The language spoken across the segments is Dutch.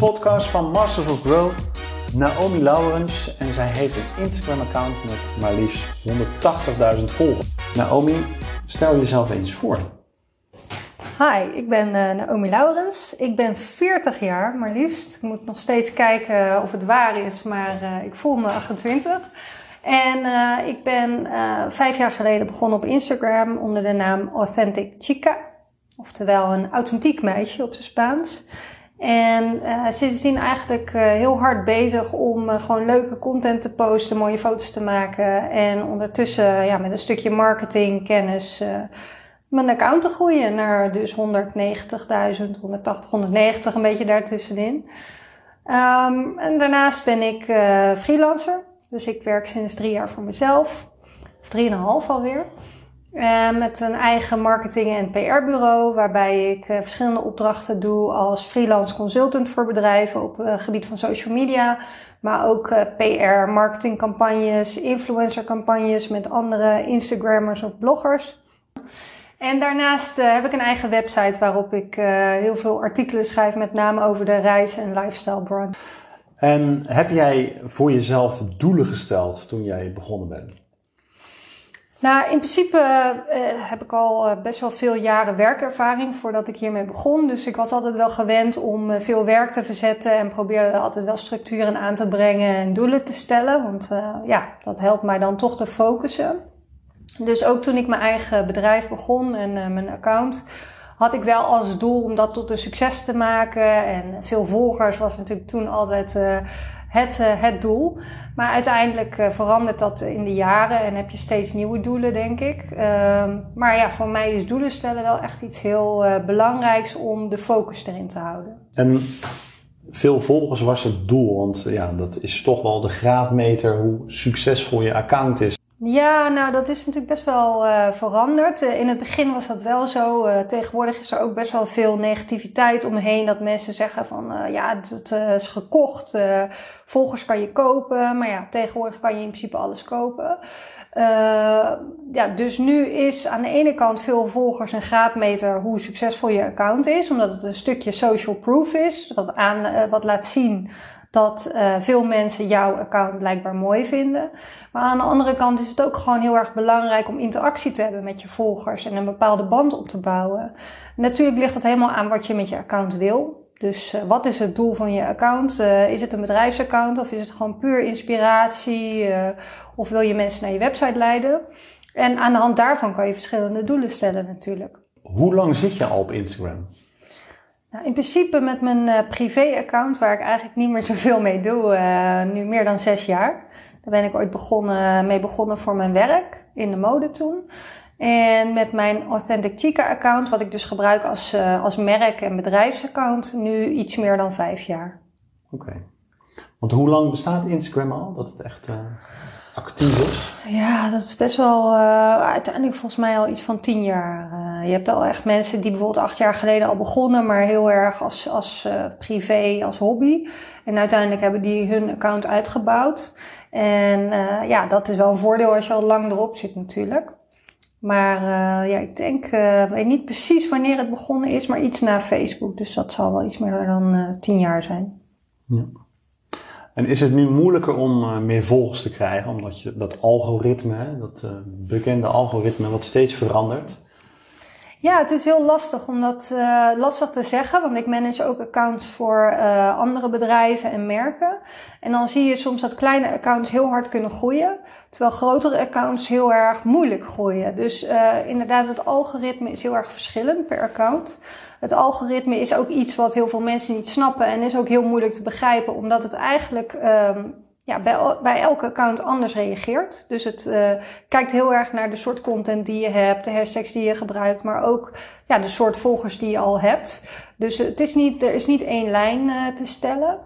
de podcast van Masters of Growth, Naomi Laurens, en zij heeft een Instagram-account met maar liefst 180.000 volgers. Naomi, stel jezelf eens voor. Hi, ik ben Naomi Laurens. Ik ben 40 jaar, maar liefst. Ik moet nog steeds kijken of het waar is, maar ik voel me 28. En ik ben 5 jaar geleden begonnen op Instagram onder de naam Authentic Chica. Oftewel een authentiek meisje op zijn Spaans. En sindsdien eigenlijk heel hard bezig om gewoon leuke content te posten, mooie foto's te maken. En ondertussen met een stukje marketing, kennis, mijn account te groeien naar dus 190.000, 180, 190, een beetje daartussenin. En daarnaast ben ik freelancer. Dus ik werk sinds 3 jaar voor mezelf. Of 3,5 alweer. Met een eigen marketing- en PR-bureau, waarbij ik verschillende opdrachten doe als freelance consultant voor bedrijven op het gebied van social media, maar ook PR, marketingcampagnes, influencercampagnes met andere Instagrammers of bloggers. En daarnaast heb ik een eigen website waarop ik heel veel artikelen schrijf, met name over de reis- en lifestyle-brand. En heb jij voor jezelf doelen gesteld toen jij begonnen bent? Nou, in principe heb ik al best wel veel jaren werkervaring voordat ik hiermee begon. Dus ik was altijd wel gewend om veel werk te verzetten en probeerde altijd wel structuren aan te brengen en doelen te stellen. Want dat helpt mij dan toch te focussen. Dus ook toen ik mijn eigen bedrijf begon en mijn account, had ik wel als doel om dat tot een succes te maken. En veel volgers was natuurlijk toen altijd het doel. Maar uiteindelijk verandert dat in de jaren en heb je steeds nieuwe doelen, denk ik. Maar voor mij is doelen stellen wel echt iets heel belangrijks om de focus erin te houden. En veel volgers was het doel, want dat is toch wel de graadmeter hoe succesvol je account is. Ja, nou dat is natuurlijk best wel veranderd. In het begin was dat wel zo. Tegenwoordig is er ook best wel veel negativiteit omheen. Dat mensen zeggen van dat is gekocht. Volgers kan je kopen. Maar tegenwoordig kan je in principe alles kopen. Dus nu is aan de ene kant veel volgers een graadmeter hoe succesvol je account is. Omdat het een stukje social proof is. Wat laat zien dat veel mensen jouw account blijkbaar mooi vinden. Maar aan de andere kant is het ook gewoon heel erg belangrijk om interactie te hebben met je volgers en een bepaalde band op te bouwen. Natuurlijk ligt dat helemaal aan wat je met je account wil. Dus wat is het doel van je account? Is het een bedrijfsaccount of is het gewoon puur inspiratie? Of wil je mensen naar je website leiden? En aan de hand daarvan kan je verschillende doelen stellen natuurlijk. Hoe lang zit je al op Instagram? In principe met mijn privé-account, waar ik eigenlijk niet meer zoveel mee doe, nu meer dan 6 jaar. Daar ben ik ooit mee begonnen voor mijn werk, in de mode toen. En met mijn Authentic Chica-account, wat ik dus gebruik als merk- en bedrijfsaccount, nu iets meer dan 5 jaar. Oké. Want hoe lang bestaat Instagram al, dat het echt actief is? Ja, dat is best wel uiteindelijk volgens mij al iets van 10 jaar. Je hebt al echt mensen die bijvoorbeeld 8 jaar geleden al begonnen, maar heel erg als privé, als hobby. En uiteindelijk hebben die hun account uitgebouwd. En dat is wel een voordeel als je al lang erop zit natuurlijk. Maar ik denk, ik weet niet precies wanneer het begonnen is, maar iets na Facebook. Dus dat zal wel iets meer dan 10 jaar zijn. Ja. En is het nu moeilijker om meer volgers te krijgen? Omdat je dat algoritme, dat bekende algoritme, wat steeds verandert. Ja, het is heel lastig om dat lastig te zeggen. Want ik manage ook accounts voor andere bedrijven en merken. En dan zie je soms dat kleine accounts heel hard kunnen groeien. Terwijl grotere accounts heel erg moeilijk groeien. Dus inderdaad, het algoritme is heel erg verschillend per account. Het algoritme is ook iets wat heel veel mensen niet snappen. En is ook heel moeilijk te begrijpen. Omdat het eigenlijk bij elke account anders reageert. Dus het kijkt heel erg naar de soort content die je hebt, de hashtags die je gebruikt, maar ook de soort volgers die je al hebt. Dus er is niet één lijn te stellen.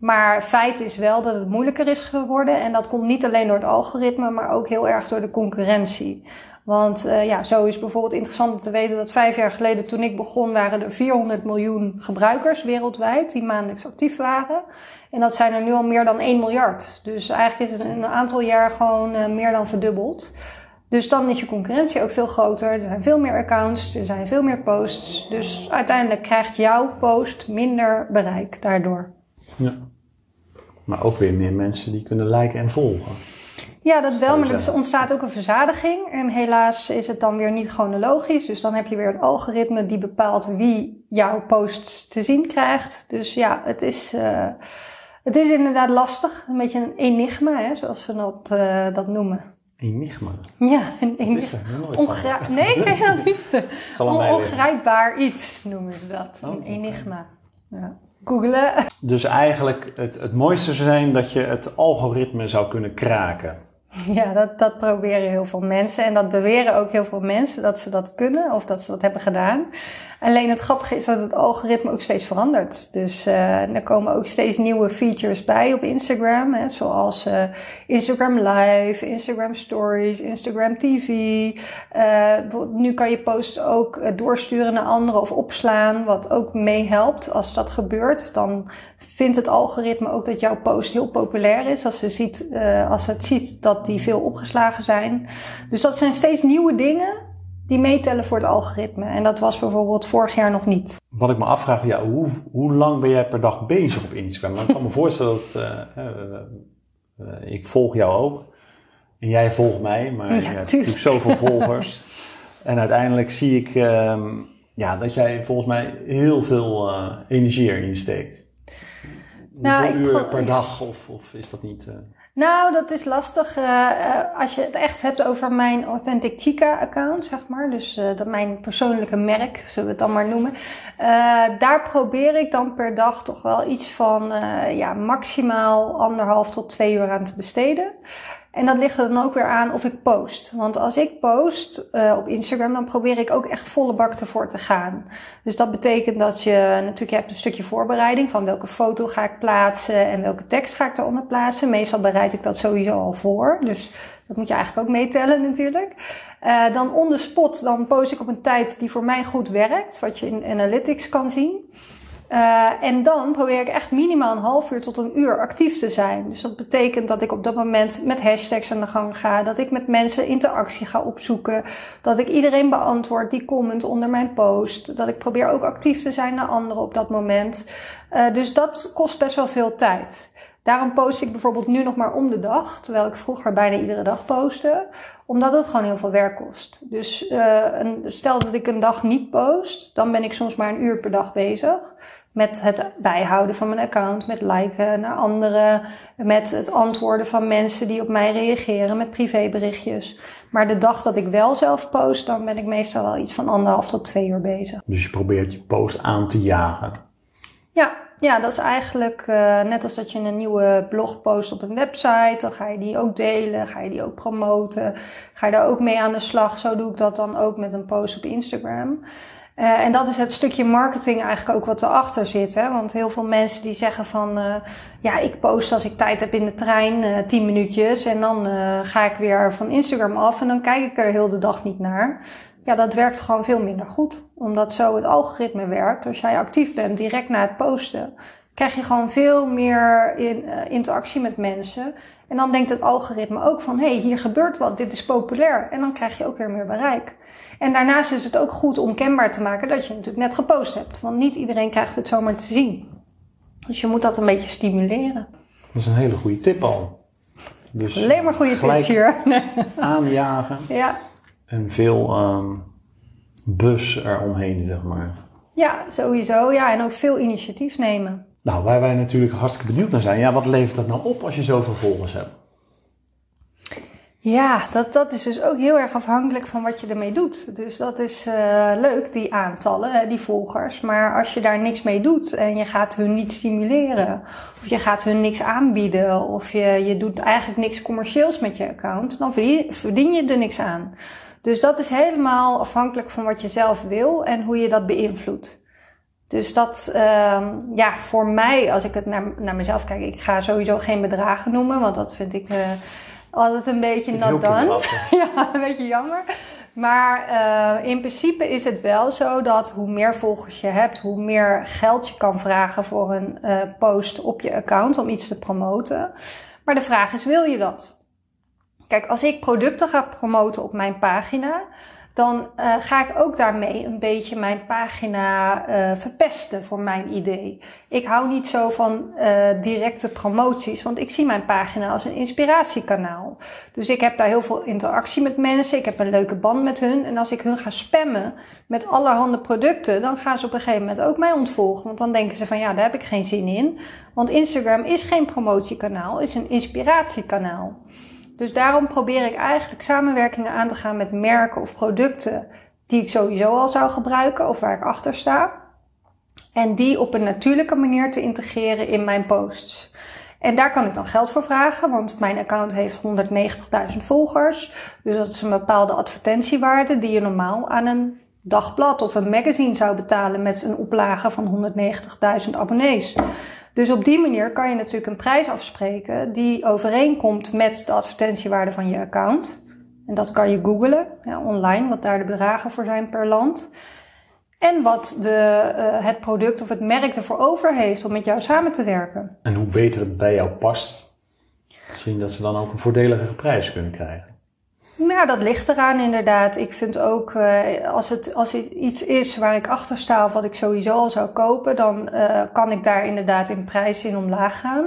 Maar feit is wel dat het moeilijker is geworden. En dat komt niet alleen door het algoritme, maar ook heel erg door de concurrentie. Want zo is bijvoorbeeld interessant om te weten dat 5 jaar geleden toen ik begon waren er 400 miljoen gebruikers wereldwijd die maandelijks actief waren. En dat zijn er nu al meer dan 1 miljard. Dus eigenlijk is het in een aantal jaar gewoon meer dan verdubbeld. Dus dan is je concurrentie ook veel groter. Er zijn veel meer accounts, er zijn veel meer posts. Dus uiteindelijk krijgt jouw post minder bereik daardoor. Ja. Maar ook weer meer mensen die kunnen liken en volgen. Ja, dat wel, maar er ontstaat ook een verzadiging. En helaas is het dan weer niet chronologisch. Dus dan heb je weer het algoritme die bepaalt wie jouw posts te zien krijgt. Dus ja, het is inderdaad lastig. Een beetje een enigma, hè, zoals ze dat noemen. Enigma? Ja, een enigma. Nee, helemaal niet. Ongrijpbaar iets noemen ze dat. Oh, een enigma. Ja. Googelen. Dus eigenlijk het mooiste zou zijn dat je het algoritme zou kunnen kraken. Ja, dat proberen heel veel mensen. En dat beweren ook heel veel mensen dat ze dat kunnen of dat ze dat hebben gedaan. Alleen het grappige is dat het algoritme ook steeds verandert. Dus er komen ook steeds nieuwe features bij op Instagram. Hè, zoals Instagram Live, Instagram Stories, Instagram TV. Nu kan je posts ook doorsturen naar anderen of opslaan. Wat ook meehelpt. Als dat gebeurt, dan vindt het algoritme ook dat jouw post heel populair is. Als het ziet dat die veel opgeslagen zijn. Dus dat zijn steeds nieuwe dingen die meetellen voor het algoritme. En dat was bijvoorbeeld vorig jaar nog niet. Wat ik me afvraag, ja, hoe lang ben jij per dag bezig op Instagram? Want ik kan me voorstellen dat... ik volg jou ook. En jij volgt mij. Maar je hebt natuurlijk zoveel volgers. En uiteindelijk zie ik... dat jij volgens mij heel veel energie erin steekt. Hoeveel uur per dag? Of is dat niet... Nou, dat is lastig als je het echt hebt over mijn Authentic Chica-account, zeg maar. Dus dat mijn persoonlijke merk, zullen we het dan maar noemen. Daar probeer ik dan per dag toch wel iets van maximaal 1,5 tot 2 uur aan te besteden. En dat ligt er dan ook weer aan of ik post. Want als ik post op Instagram, dan probeer ik ook echt volle bak ervoor te gaan. Dus dat betekent dat je hebt een stukje voorbereiding van welke foto ga ik plaatsen en welke tekst ga ik eronder plaatsen. Meestal bereid ik dat sowieso al voor, dus dat moet je eigenlijk ook meetellen natuurlijk. Dan on the spot, dan post ik op een tijd die voor mij goed werkt, wat je in Analytics kan zien. En dan probeer ik echt minimaal 1,5 uur tot 1 uur actief te zijn. Dus dat betekent dat ik op dat moment met hashtags aan de gang ga. Dat ik met mensen interactie ga opzoeken. Dat ik iedereen beantwoord die comment onder mijn post. Dat ik probeer ook actief te zijn naar anderen op dat moment. Dus dat kost best wel veel tijd. Daarom post ik bijvoorbeeld nu nog maar om de dag. Terwijl ik vroeger bijna iedere dag postte. Omdat het gewoon heel veel werk kost. Dus stel dat ik een dag niet post. Dan ben ik soms maar 1 uur per dag bezig. Met het bijhouden van mijn account. Met liken naar anderen. Met het antwoorden van mensen die op mij reageren. Met privéberichtjes. Maar de dag dat ik wel zelf post. Dan ben ik meestal wel iets van 1,5 tot 2 uur bezig. Dus je probeert je post aan te jagen. Ja, dat is eigenlijk net als dat je een nieuwe blog post op een website. Dan ga je die ook delen, ga je die ook promoten. Ga je daar ook mee aan de slag. Zo doe ik dat dan ook met een post op Instagram. En dat is het stukje marketing eigenlijk ook wat erachter zit. Hè? Want heel veel mensen die zeggen van... ik post als ik tijd heb in de trein, 10 minuutjes. En dan ga ik weer van Instagram af en dan kijk ik er heel de dag niet naar. Ja, dat werkt gewoon veel minder goed. Omdat zo het algoritme werkt. Als jij actief bent direct na het posten, krijg je gewoon veel meer interactie met mensen. En dan denkt het algoritme ook van, hier gebeurt wat, dit is populair. En dan krijg je ook weer meer bereik. En daarnaast is het ook goed om kenbaar te maken dat je natuurlijk net gepost hebt. Want niet iedereen krijgt het zomaar te zien. Dus je moet dat een beetje stimuleren. Dat is een hele goede tip al. Dus alleen maar goede tips hier. Aanjagen. Ja. En veel bus eromheen, zeg maar. Ja, sowieso. Ja, en ook veel initiatief nemen. Nou, waar wij natuurlijk hartstikke benieuwd naar zijn. Ja, wat levert dat nou op als je zoveel volgers hebt? Ja, dat is dus ook heel erg afhankelijk van wat je ermee doet. Dus dat is leuk, die aantallen, die volgers. Maar als je daar niks mee doet en je gaat hun niet stimuleren... of je gaat hun niks aanbieden... of je doet eigenlijk niks commercieels met je account... dan verdien je er niks aan. Dus dat is helemaal afhankelijk van wat je zelf wil en hoe je dat beïnvloedt. Dus dat, voor mij, als ik het naar mezelf kijk... ik ga sowieso geen bedragen noemen, want dat vind ik altijd een beetje not done. Ja, een beetje jammer. Maar in principe is het wel zo dat hoe meer volgers je hebt... hoe meer geld je kan vragen voor een post op je account om iets te promoten. Maar de vraag is, wil je dat? Kijk, als ik producten ga promoten op mijn pagina, dan ga ik ook daarmee een beetje mijn pagina verpesten voor mijn idee. Ik hou niet zo van directe promoties, want ik zie mijn pagina als een inspiratiekanaal. Dus ik heb daar heel veel interactie met mensen, ik heb een leuke band met hun. En als ik hun ga spammen met allerhande producten, dan gaan ze op een gegeven moment ook mij ontvolgen. Want dan denken ze van ja, daar heb ik geen zin in. Want Instagram is geen promotiekanaal, is een inspiratiekanaal. Dus daarom probeer ik eigenlijk samenwerkingen aan te gaan met merken of producten die ik sowieso al zou gebruiken of waar ik achter sta. En die op een natuurlijke manier te integreren in mijn posts. En daar kan ik dan geld voor vragen, want mijn account heeft 190.000 volgers. Dus dat is een bepaalde advertentiewaarde die je normaal aan een dagblad of een magazine zou betalen met een oplage van 190.000 abonnees. Dus op die manier kan je natuurlijk een prijs afspreken die overeenkomt met de advertentiewaarde van je account. En dat kan je googlen, ja, online, wat daar de bedragen voor zijn per land. En wat het product of het merk ervoor over heeft om met jou samen te werken. En hoe beter het bij jou past, misschien dat ze dan ook een voordeligere prijs kunnen krijgen. Nou, dat ligt eraan inderdaad. Ik vind ook, als het iets is waar ik achter sta of wat ik sowieso al zou kopen, dan kan ik daar inderdaad in prijs in omlaag gaan.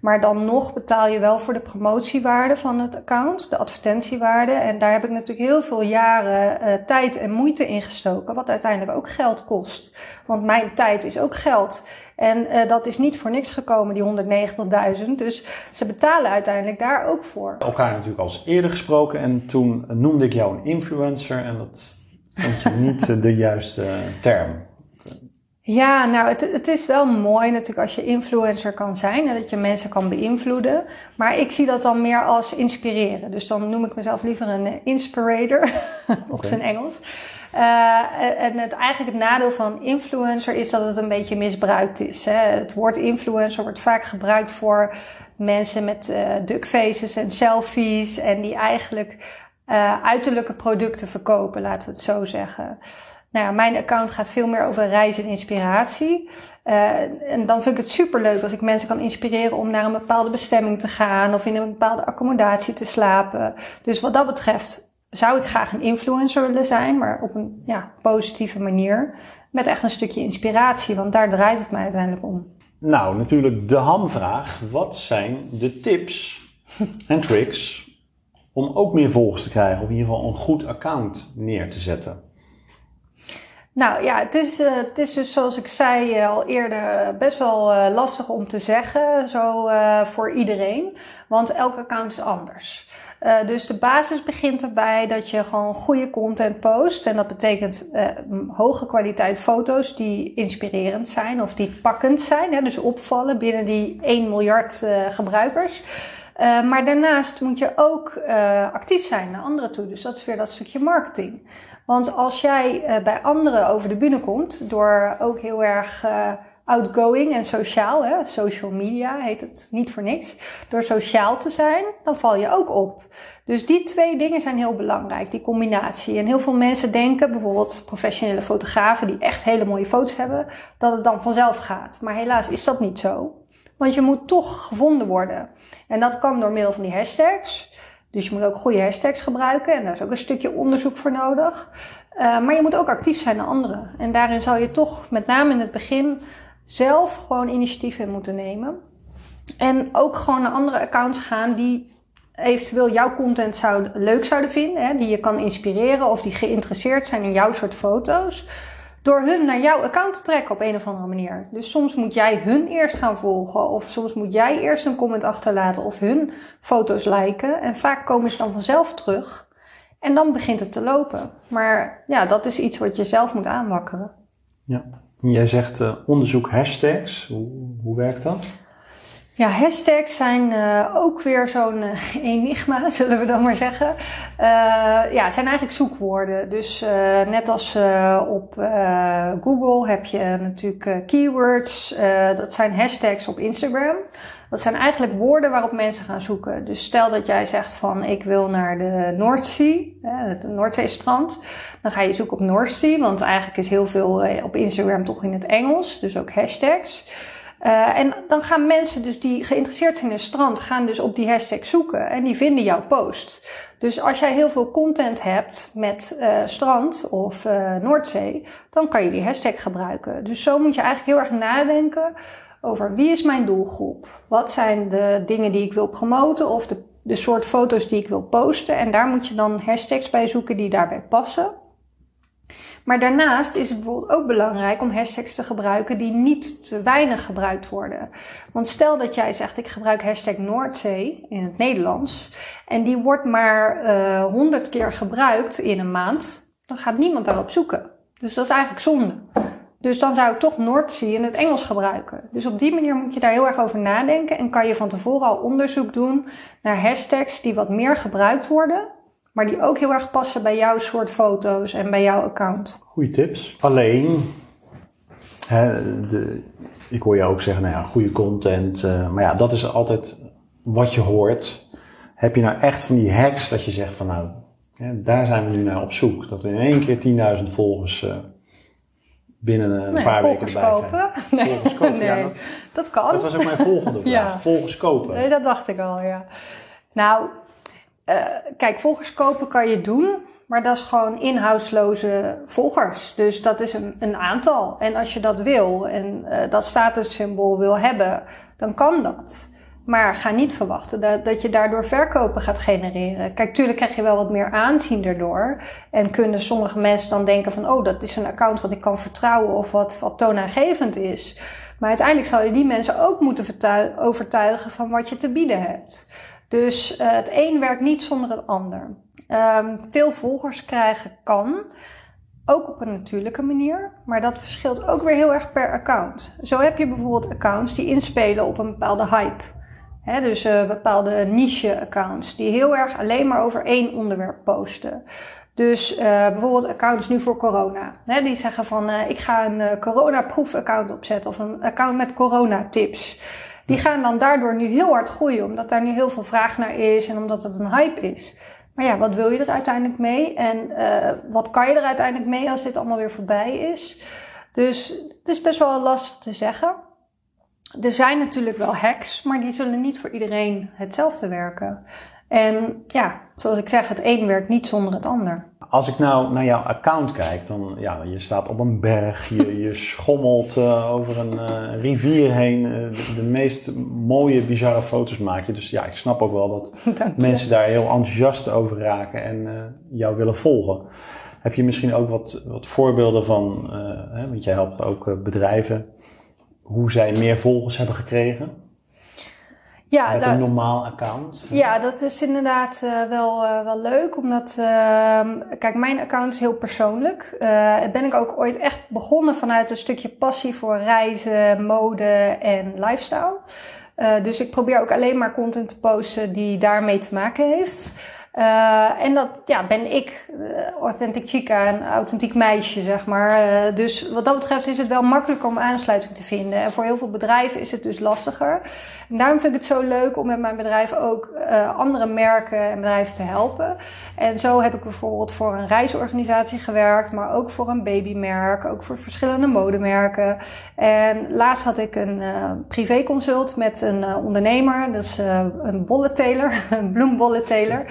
Maar dan nog betaal je wel voor de promotiewaarde van het account, de advertentiewaarde. En daar heb ik natuurlijk heel veel jaren tijd en moeite in gestoken, wat uiteindelijk ook geld kost. Want mijn tijd is ook geld. En dat is niet voor niks gekomen, die 190.000. Dus ze betalen uiteindelijk daar ook voor. Elkaar natuurlijk al eerder gesproken en toen noemde ik jou een influencer. En dat vond je niet de juiste term. Ja, nou, het is wel mooi natuurlijk als je influencer kan zijn en dat je mensen kan beïnvloeden. Maar ik zie dat dan meer als inspireren. Dus dan noem ik mezelf liever een inspirator, okay. Op zijn Engels. En het nadeel van influencer is dat het een beetje misbruikt is. Hè. Het woord influencer wordt vaak gebruikt voor mensen met duckfaces en selfies en die eigenlijk uiterlijke producten verkopen, laten we het zo zeggen. Nou ja, mijn account gaat veel meer over reis en inspiratie. En dan vind ik het superleuk als ik mensen kan inspireren om naar een bepaalde bestemming te gaan of in een bepaalde accommodatie te slapen. Dus wat dat betreft zou ik graag een influencer willen zijn, maar op een positieve manier. Met echt een stukje inspiratie, want daar draait het mij uiteindelijk om. Nou, natuurlijk de hamvraag. Wat zijn de tips en tricks om ook meer volgers te krijgen? Om in ieder geval een goed account neer te zetten. Nou ja, het is dus zoals ik zei al eerder best wel lastig om te zeggen, zo voor iedereen. Want elk account is anders. Dus de basis begint erbij dat je gewoon goede content post. En dat betekent hoge kwaliteit foto's die inspirerend zijn of die pakkend zijn. Hè, dus opvallen binnen die 1 miljard gebruikers. Maar daarnaast moet je ook actief zijn naar anderen toe. Dus dat is weer dat stukje marketing. Want als jij bij anderen over de bühne komt, door ook heel erg outgoing en sociaal, hè, social media heet het niet voor niks, door sociaal te zijn, dan val je ook op. Dus die twee dingen zijn heel belangrijk, die combinatie. En heel veel mensen denken, bijvoorbeeld professionele fotografen die echt hele mooie foto's hebben, dat het dan vanzelf gaat. Maar helaas is dat niet zo. Want je moet toch gevonden worden. En dat kan door middel van die hashtags. Dus je moet ook goede hashtags gebruiken. En daar is ook een stukje onderzoek voor nodig. Maar je moet ook actief zijn naar anderen. En daarin zal je toch, met name in het begin, zelf gewoon initiatief in moeten nemen. En ook gewoon naar andere accounts gaan die eventueel jouw content leuk zouden vinden. Hè, die je kan inspireren of die geïnteresseerd zijn in jouw soort foto's. Door hun naar jouw account te trekken op een of andere manier. Dus soms moet jij hun eerst gaan volgen. Of soms moet jij eerst een comment achterlaten of hun foto's liken. En vaak komen ze dan vanzelf terug. En dan begint het te lopen. Maar ja, dat is iets wat je zelf moet aanwakkeren. Ja. Jij zegt onderzoek hashtags. Hoe werkt dat? Ja, hashtags zijn ook weer zo'n enigma, zullen we dan maar zeggen. Het zijn eigenlijk zoekwoorden. Dus net als op Google heb je natuurlijk keywords. Dat zijn hashtags op Instagram. Dat zijn eigenlijk woorden waarop mensen gaan zoeken. Dus stel dat jij zegt van ik wil naar de Noordzee, het Noordzeestrand. Dan ga je zoeken op Noordzee, want eigenlijk is heel veel op Instagram toch in het Engels. Dus ook hashtags. En dan gaan mensen dus die geïnteresseerd zijn in strand, gaan dus op die hashtag zoeken en die vinden jouw post. Dus als jij heel veel content hebt met strand of Noordzee, dan kan je die hashtag gebruiken. Dus zo moet je eigenlijk heel erg nadenken over wie is mijn doelgroep? Wat zijn de dingen die ik wil promoten of de soort foto's die ik wil posten? En daar moet je dan hashtags bij zoeken die daarbij passen. Maar daarnaast is het bijvoorbeeld ook belangrijk om hashtags te gebruiken die niet te weinig gebruikt worden. Want stel dat jij zegt, ik gebruik hashtag Noordzee in het Nederlands en die wordt maar 100 keer gebruikt in een maand, dan gaat niemand daarop zoeken. Dus dat is eigenlijk zonde. Dus dan zou ik toch Noordzee in het Engels gebruiken. Dus op die manier moet je daar heel erg over nadenken en kan je van tevoren al onderzoek doen naar hashtags die wat meer gebruikt worden, maar die ook heel erg passen bij jouw soort foto's en bij jouw account. Goeie tips. Alleen, ik hoor jou ook zeggen, nou ja, goede content. Maar ja, dat is altijd wat je hoort. Heb je nou echt van die hacks dat je zegt van nou, daar zijn we nu naar op zoek. Dat we in één keer 10.000 volgers binnen een paar weken erbij kopen. Volgers kopen? Nee, ja, dat kan. Dat was ook mijn volgende vraag. Ja. Volgers kopen. Nee, dat dacht ik al, ja. Nou, kijk, volgers kopen kan je doen, maar dat is gewoon inhoudsloze volgers. Dus dat is een aantal. En als je dat wil en dat statussymbool wil hebben, dan kan dat. Maar ga niet verwachten dat je daardoor verkopen gaat genereren. Kijk, tuurlijk krijg je wel wat meer aanzien daardoor. En kunnen sommige mensen dan denken van, oh, dat is een account wat ik kan vertrouwen of wat toonaangevend is. Maar uiteindelijk zal je die mensen ook moeten overtuigen van wat je te bieden hebt. Dus het een werkt niet zonder het ander. Veel volgers krijgen kan, ook op een natuurlijke manier, maar dat verschilt ook weer heel erg per account. Zo heb je bijvoorbeeld accounts die inspelen op een bepaalde hype. Dus bepaalde niche-accounts die heel erg alleen maar over één onderwerp posten. Dus bijvoorbeeld accounts nu voor corona. Die zeggen van ik ga een corona-proef-account opzetten of een account met corona-tips. Die gaan dan daardoor nu heel hard groeien, omdat daar nu heel veel vraag naar is en omdat het een hype is. Maar ja, wat wil je er uiteindelijk mee? En wat kan je er uiteindelijk mee als dit allemaal weer voorbij is? Dus het is best wel lastig te zeggen. Er zijn natuurlijk wel hacks, maar die zullen niet voor iedereen hetzelfde werken. En ja, zoals ik zeg, het een werkt niet zonder het ander. Als ik nou naar jouw account kijk, dan ja, je staat op een berg, je schommelt over een rivier heen. De meest mooie, bizarre foto's maak je. Dus ja, ik snap ook wel dat mensen daar heel enthousiast over raken en jou willen volgen. Heb je misschien ook wat voorbeelden van, want jij helpt ook bedrijven, hoe zij meer volgers hebben gekregen? Ja, met een normaal account. Ja, dat is inderdaad wel leuk. Omdat, kijk, mijn account is heel persoonlijk. Ben ik ook ooit echt begonnen vanuit een stukje passie voor reizen, mode en lifestyle. Dus ik probeer ook alleen maar content te posten die daarmee te maken heeft. En dat ben ik, Authentic Chica, een authentiek meisje, zeg maar. Dus wat dat betreft is het wel makkelijker om aansluiting te vinden. En voor heel veel bedrijven is het dus lastiger. En daarom vind ik het zo leuk om met mijn bedrijf ook andere merken en bedrijven te helpen. En zo heb ik bijvoorbeeld voor een reisorganisatie gewerkt, maar ook voor een babymerk, ook voor verschillende modemerken. En laatst had ik een privéconsult met een ondernemer, dat is een bollenteler, een bloembollenteler.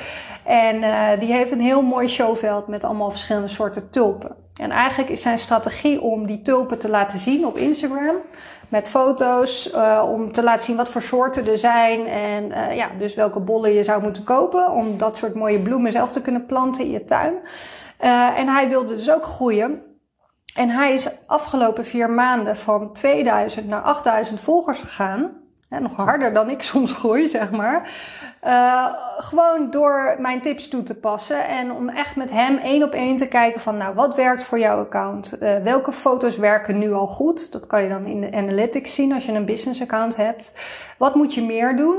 En die heeft een heel mooi showveld met allemaal verschillende soorten tulpen. En eigenlijk is zijn strategie om die tulpen te laten zien op Instagram. Met foto's, om te laten zien wat voor soorten er zijn. En dus welke bollen je zou moeten kopen. Om dat soort mooie bloemen zelf te kunnen planten in je tuin. En hij wilde dus ook groeien. En hij is afgelopen 4 maanden van 2000 naar 8000 volgers gegaan. Ja, nog harder dan ik soms groei, zeg maar. Gewoon door mijn tips toe te passen en om echt met hem 1-op-1 te kijken van nou, wat werkt voor jouw account? Welke foto's werken nu al goed? Dat kan je dan in de Analytics zien als je een business account hebt. Wat moet je meer doen?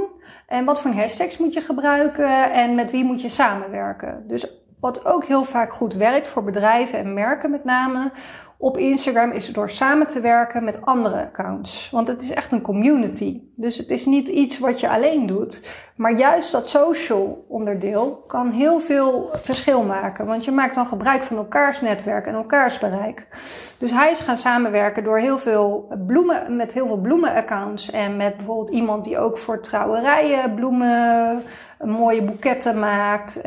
En wat voor hashtags moet je gebruiken? En met wie moet je samenwerken? Dus Wat ook heel vaak goed werkt voor bedrijven en merken met name op Instagram is door samen te werken met andere accounts. Want het is echt een community. Dus het is niet iets wat je alleen doet. Maar juist dat social onderdeel kan heel veel verschil maken. Want je maakt dan gebruik van elkaars netwerk en elkaars bereik. Dus hij is gaan samenwerken door heel veel bloemen accounts. En met bijvoorbeeld iemand die ook voor trouwerijen bloemen, mooie boeketten maakt.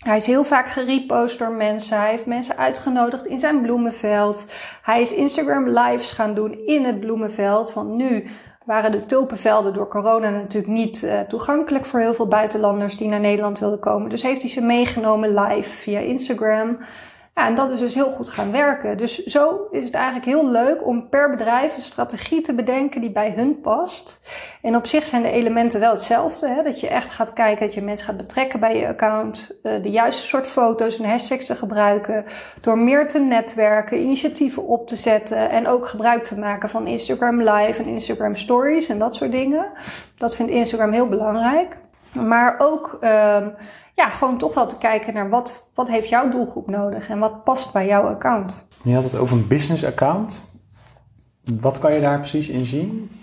Hij is heel vaak gerepost door mensen. Hij heeft mensen uitgenodigd in zijn bloemenveld. Hij is Instagram Lives gaan doen in het bloemenveld. Want nu waren de tulpenvelden door corona natuurlijk niet toegankelijk voor heel veel buitenlanders die naar Nederland wilden komen. Dus heeft hij ze meegenomen live via Instagram. Ja, en dat is dus heel goed gaan werken. Dus zo is het eigenlijk heel leuk om per bedrijf een strategie te bedenken die bij hun past. En op zich zijn de elementen wel hetzelfde. Hè? Dat je echt gaat kijken, dat je mensen gaat betrekken bij je account. De juiste soort foto's en hashtags te gebruiken. Door meer te netwerken, initiatieven op te zetten. En ook gebruik te maken van Instagram Live en Instagram Stories en dat soort dingen. Dat vindt Instagram heel belangrijk. Maar ook gewoon toch wel te kijken naar wat heeft jouw doelgroep nodig en wat past bij jouw account. Je had het over een business account. Wat kan je daar precies in zien?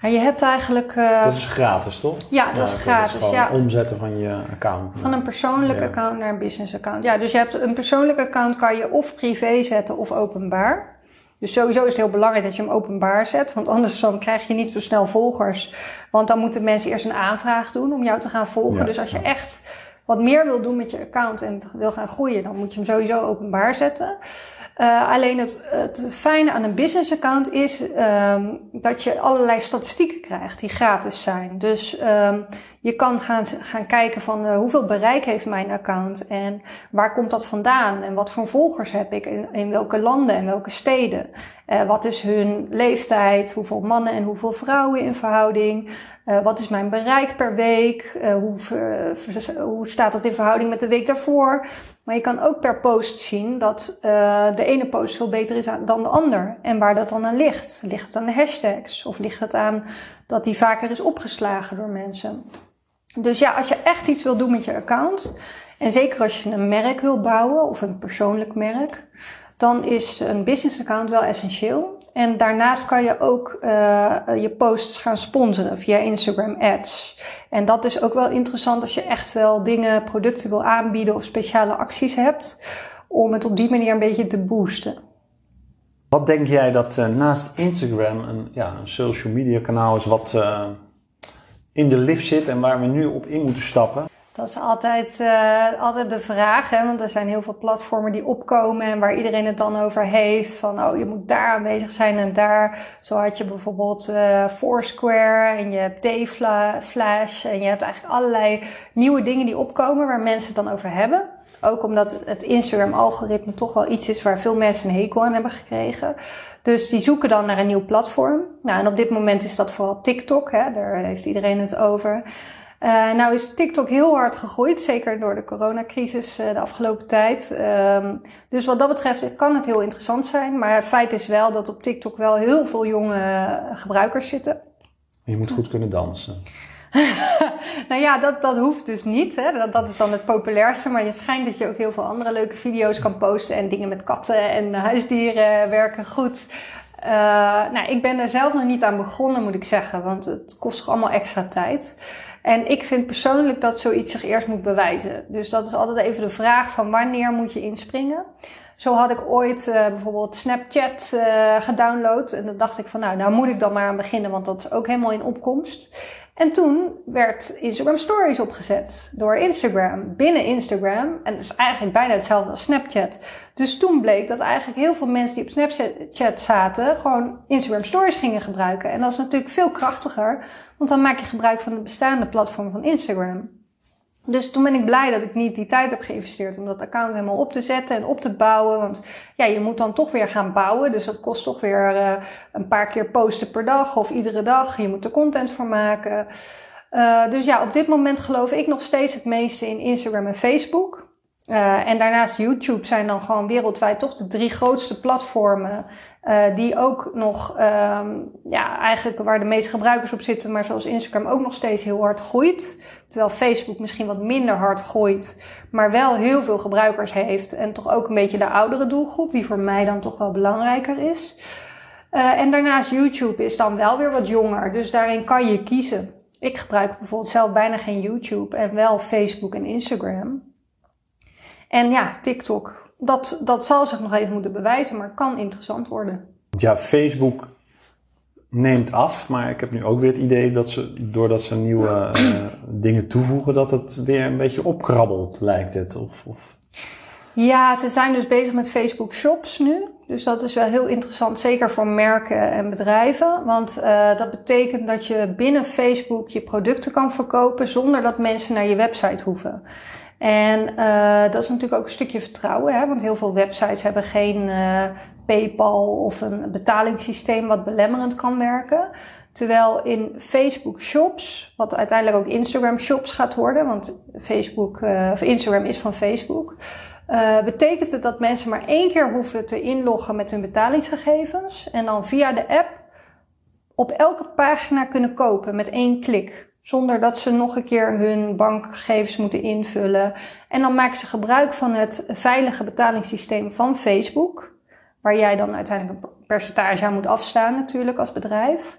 Ja, je hebt eigenlijk... dat is gratis, toch? Ja, dat is gratis. Dat is gewoon omzetten van je account. Van een persoonlijk account naar een business account. Ja, dus je hebt een persoonlijk account kan je of privé zetten of openbaar. Dus sowieso is het heel belangrijk dat je hem openbaar zet. Want anders dan krijg je niet zo snel volgers. Want dan moeten mensen eerst een aanvraag doen om jou te gaan volgen. Ja, dus als je echt wat meer wil doen met je account en wil gaan groeien, dan moet je hem sowieso openbaar zetten. Alleen het fijne aan een business account is dat je allerlei statistieken krijgt die gratis zijn. Dus je kan gaan kijken van hoeveel bereik heeft mijn account en waar komt dat vandaan en wat voor volgers heb ik in welke landen en welke steden. Wat is hun leeftijd, hoeveel mannen en hoeveel vrouwen in verhouding, wat is mijn bereik per week, hoe staat dat in verhouding met de week daarvoor. Maar je kan ook per post zien dat de ene post veel beter is dan de ander. En waar dat dan aan ligt. Ligt het aan de hashtags? Of ligt het aan dat die vaker is opgeslagen door mensen? Dus ja, als je echt iets wil doen met je account, en zeker als je een merk wil bouwen of een persoonlijk merk, dan is een business account wel essentieel. En daarnaast kan je ook je posts gaan sponsoren via Instagram Ads. En dat is ook wel interessant als je echt wel dingen, producten wil aanbieden of speciale acties hebt, om het op die manier een beetje te boosten. Wat denk jij dat naast Instagram een social media kanaal is wat in de lift zit en waar we nu op in moeten stappen? Dat is altijd de vraag, hè? Want er zijn heel veel platformen die opkomen en waar iedereen het dan over heeft. Van, je moet daar aanwezig zijn en daar. Zo had je bijvoorbeeld Foursquare en je hebt Dayflash. En je hebt eigenlijk allerlei nieuwe dingen die opkomen waar mensen het dan over hebben. Ook omdat het Instagram-algoritme toch wel iets is waar veel mensen een hekel aan hebben gekregen. Dus die zoeken dan naar een nieuw platform. Nou, en op dit moment is dat vooral TikTok, hè? Daar heeft iedereen het over. Nou is TikTok heel hard gegroeid, zeker door de coronacrisis de afgelopen tijd. Dus wat dat betreft kan het heel interessant zijn. Maar het feit is wel dat op TikTok wel heel veel jonge gebruikers zitten. Je moet goed kunnen dansen. Nou ja, dat hoeft dus niet. Hè? Dat is dan het populairste. Maar het schijnt dat je ook heel veel andere leuke video's kan posten. En dingen met katten en huisdieren werken goed. Ik ben daar zelf nog niet aan begonnen, moet ik zeggen. Want het kost toch allemaal extra tijd. En ik vind persoonlijk dat zoiets zich eerst moet bewijzen. Dus dat is altijd even de vraag van wanneer moet je inspringen. Zo had ik ooit bijvoorbeeld Snapchat gedownload. En dan dacht ik van nou moet ik dan maar aan beginnen, want dat is ook helemaal in opkomst. En toen werd Instagram Stories opgezet door Instagram, binnen Instagram. En dat is eigenlijk bijna hetzelfde als Snapchat. Dus toen bleek dat eigenlijk heel veel mensen die op Snapchat zaten gewoon Instagram Stories gingen gebruiken. En dat is natuurlijk veel krachtiger, want dan maak je gebruik van het bestaande platform van Instagram. Dus toen ben ik blij dat ik niet die tijd heb geïnvesteerd om dat account helemaal op te zetten en op te bouwen. Want ja, je moet dan toch weer gaan bouwen. Dus dat kost toch weer een paar keer posten per dag of iedere dag. Je moet er content voor maken. Dus ja, op dit moment geloof ik nog steeds het meeste in Instagram en Facebook. En daarnaast YouTube zijn dan gewoon wereldwijd toch de 3 grootste platformen die ook nog, eigenlijk waar de meeste gebruikers op zitten, maar zoals Instagram ook nog steeds heel hard groeit. Terwijl Facebook misschien wat minder hard groeit, maar wel heel veel gebruikers heeft. En toch ook een beetje de oudere doelgroep, die voor mij dan toch wel belangrijker is. En daarnaast YouTube is dan wel weer wat jonger, dus daarin kan je kiezen. Ik gebruik bijvoorbeeld zelf bijna geen YouTube en wel Facebook en Instagram. En ja, TikTok, dat zal zich nog even moeten bewijzen, maar kan interessant worden. Ja, Facebook neemt af, maar ik heb nu ook weer het idee dat ze, doordat ze nieuwe dingen toevoegen, dat het weer een beetje opkrabbelt, lijkt het. Of... Ja, ze zijn dus bezig met Facebook Shops nu. Dus dat is wel heel interessant, zeker voor merken en bedrijven. Want dat betekent dat je binnen Facebook je producten kan verkopen zonder dat mensen naar je website hoeven. En dat is natuurlijk ook een stukje vertrouwen, hè? Want heel veel websites hebben geen PayPal of een betalingssysteem wat belemmerend kan werken. Terwijl in Facebook Shops, wat uiteindelijk ook Instagram Shops gaat worden, want Instagram is van Facebook, betekent het dat mensen maar 1 keer hoeven te inloggen met hun betalingsgegevens en dan via de app op elke pagina kunnen kopen met 1 klik. Zonder dat ze nog een keer hun bankgegevens moeten invullen. En dan maken ze gebruik van het veilige betalingssysteem van Facebook. Waar jij dan uiteindelijk een percentage aan moet afstaan natuurlijk als bedrijf.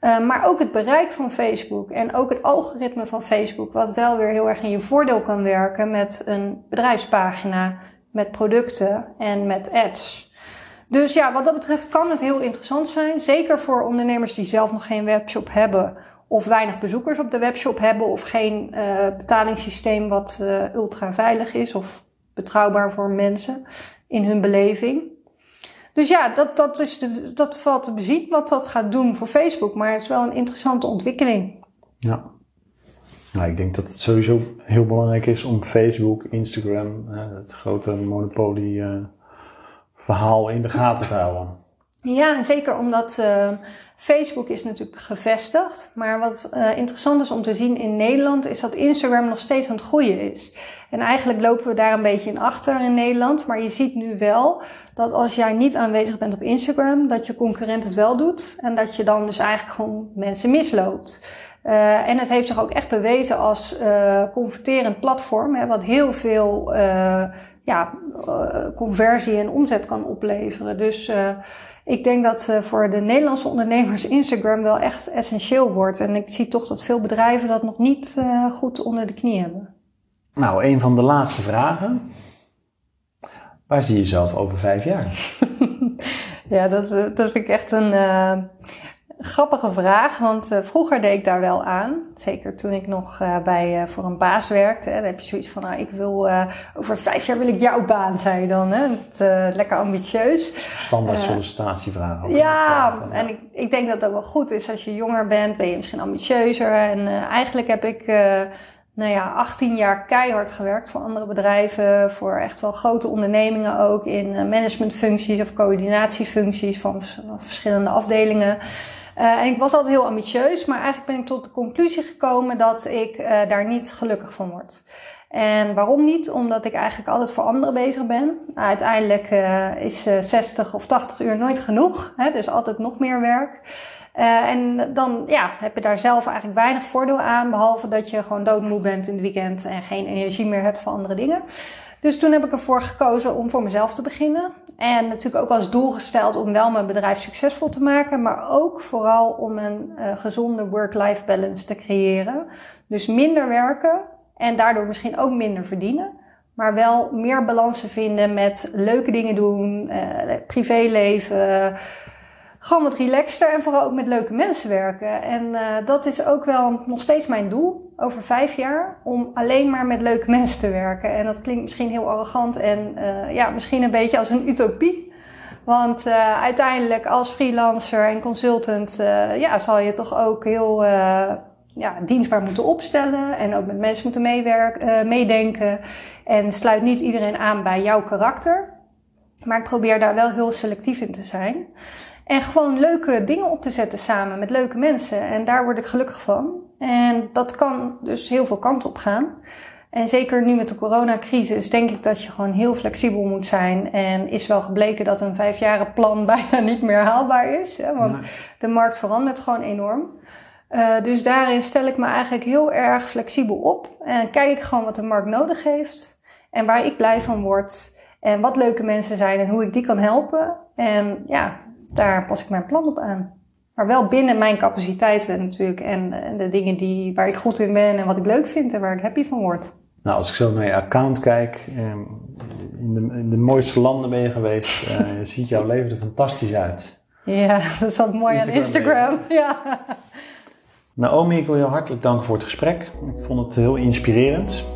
Maar ook het bereik van Facebook en ook het algoritme van Facebook. Wat wel weer heel erg in je voordeel kan werken met een bedrijfspagina. Met producten en met ads. Dus ja, wat dat betreft kan het heel interessant zijn. Zeker voor ondernemers die zelf nog geen webshop hebben. Of weinig bezoekers op de webshop hebben. Of geen betalingssysteem wat ultra veilig is. Of betrouwbaar voor mensen in hun beleving. Dus ja, dat valt te bezien wat dat gaat doen voor Facebook. Maar het is wel een interessante ontwikkeling. Ja. Nou, ik denk dat het sowieso heel belangrijk is om Facebook, Instagram, het grote monopolie... verhaal in de gaten te houden. Ja, zeker omdat Facebook is natuurlijk gevestigd. Maar wat interessant is om te zien in Nederland is dat Instagram nog steeds aan het groeien is. En eigenlijk lopen we daar een beetje in achter in Nederland. Maar je ziet nu wel dat als jij niet aanwezig bent op Instagram, dat je concurrent het wel doet. En dat je dan dus eigenlijk gewoon mensen misloopt. En het heeft zich ook echt bewezen als converterend platform. Hè, wat heel veel... conversie en omzet kan opleveren. Dus ik denk dat voor de Nederlandse ondernemers Instagram wel echt essentieel wordt. En ik zie toch dat veel bedrijven dat nog niet goed onder de knie hebben. Nou, een van de laatste vragen. Waar zie je jezelf over 5 jaar? Ja, dat vind ik echt een grappige vraag. Want vroeger deed ik daar wel aan. Zeker toen ik nog voor een baas werkte. Hè, dan heb je zoiets van, ik wil over 5 jaar wil ik jouw baan, zei je dan. Hè? Lekker ambitieus. Standaard sollicitatievragen. Ja, en ik denk dat dat wel goed is. Als je jonger bent, ben je misschien ambitieuzer. En eigenlijk heb ik 18 jaar keihard gewerkt voor andere bedrijven. Voor echt wel grote ondernemingen ook. In managementfuncties of coördinatiefuncties van verschillende afdelingen. En ik was altijd heel ambitieus, maar eigenlijk ben ik tot de conclusie gekomen dat ik daar niet gelukkig van word. En waarom niet? Omdat ik eigenlijk altijd voor anderen bezig ben. Uiteindelijk is 60 of 80 uur nooit genoeg, hè? Dus altijd nog meer werk. En dan heb je daar zelf eigenlijk weinig voordeel aan, behalve dat je gewoon doodmoe bent in het weekend en geen energie meer hebt voor andere dingen. Dus toen heb ik ervoor gekozen om voor mezelf te beginnen. En natuurlijk ook als doel gesteld om wel mijn bedrijf succesvol te maken. Maar ook vooral om een gezonde work-life balance te creëren. Dus minder werken en daardoor misschien ook minder verdienen. Maar wel meer balans vinden met leuke dingen doen, privéleven. Gewoon wat relaxter en vooral ook met leuke mensen werken. En dat is ook wel nog steeds mijn doel over 5 jaar. Om alleen maar met leuke mensen te werken. En dat klinkt misschien heel arrogant en misschien een beetje als een utopie. Want uiteindelijk als freelancer en consultant zal je toch ook heel dienstbaar moeten opstellen. En ook met mensen moeten meedenken. En sluit niet iedereen aan bij jouw karakter. Maar ik probeer daar wel heel selectief in te zijn. En gewoon leuke dingen op te zetten samen met leuke mensen. En daar word ik gelukkig van. En dat kan dus heel veel kanten op gaan. En zeker nu met de coronacrisis denk ik dat je gewoon heel flexibel moet zijn. En is wel gebleken dat een 5-jarenplan bijna niet meer haalbaar is. Hè? Want de markt verandert gewoon enorm. Dus daarin stel ik me eigenlijk heel erg flexibel op. En kijk ik gewoon wat de markt nodig heeft. En waar ik blij van word. En wat leuke mensen zijn en hoe ik die kan helpen. En ja, daar pas ik mijn plan op aan. Maar wel binnen mijn capaciteiten natuurlijk. En de dingen die, waar ik goed in ben en wat ik leuk vind en waar ik happy van word. Nou, als ik zo naar je account kijk. In de mooiste landen ben je geweest. Ziet jouw leven er fantastisch uit. Ja, dat is altijd mooi Instagram aan Instagram. Ja. Naomi, ik wil je hartelijk danken voor het gesprek. Ik vond het heel inspirerend.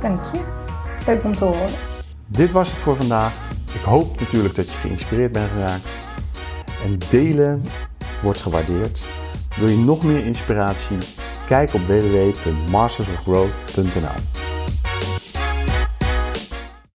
Dank je. Leuk om te horen. Dit was het voor vandaag. Ik hoop natuurlijk dat je geïnspireerd bent geraakt. En delen wordt gewaardeerd. Wil je nog meer inspiratie? Kijk op www.mastersofgrowth.nl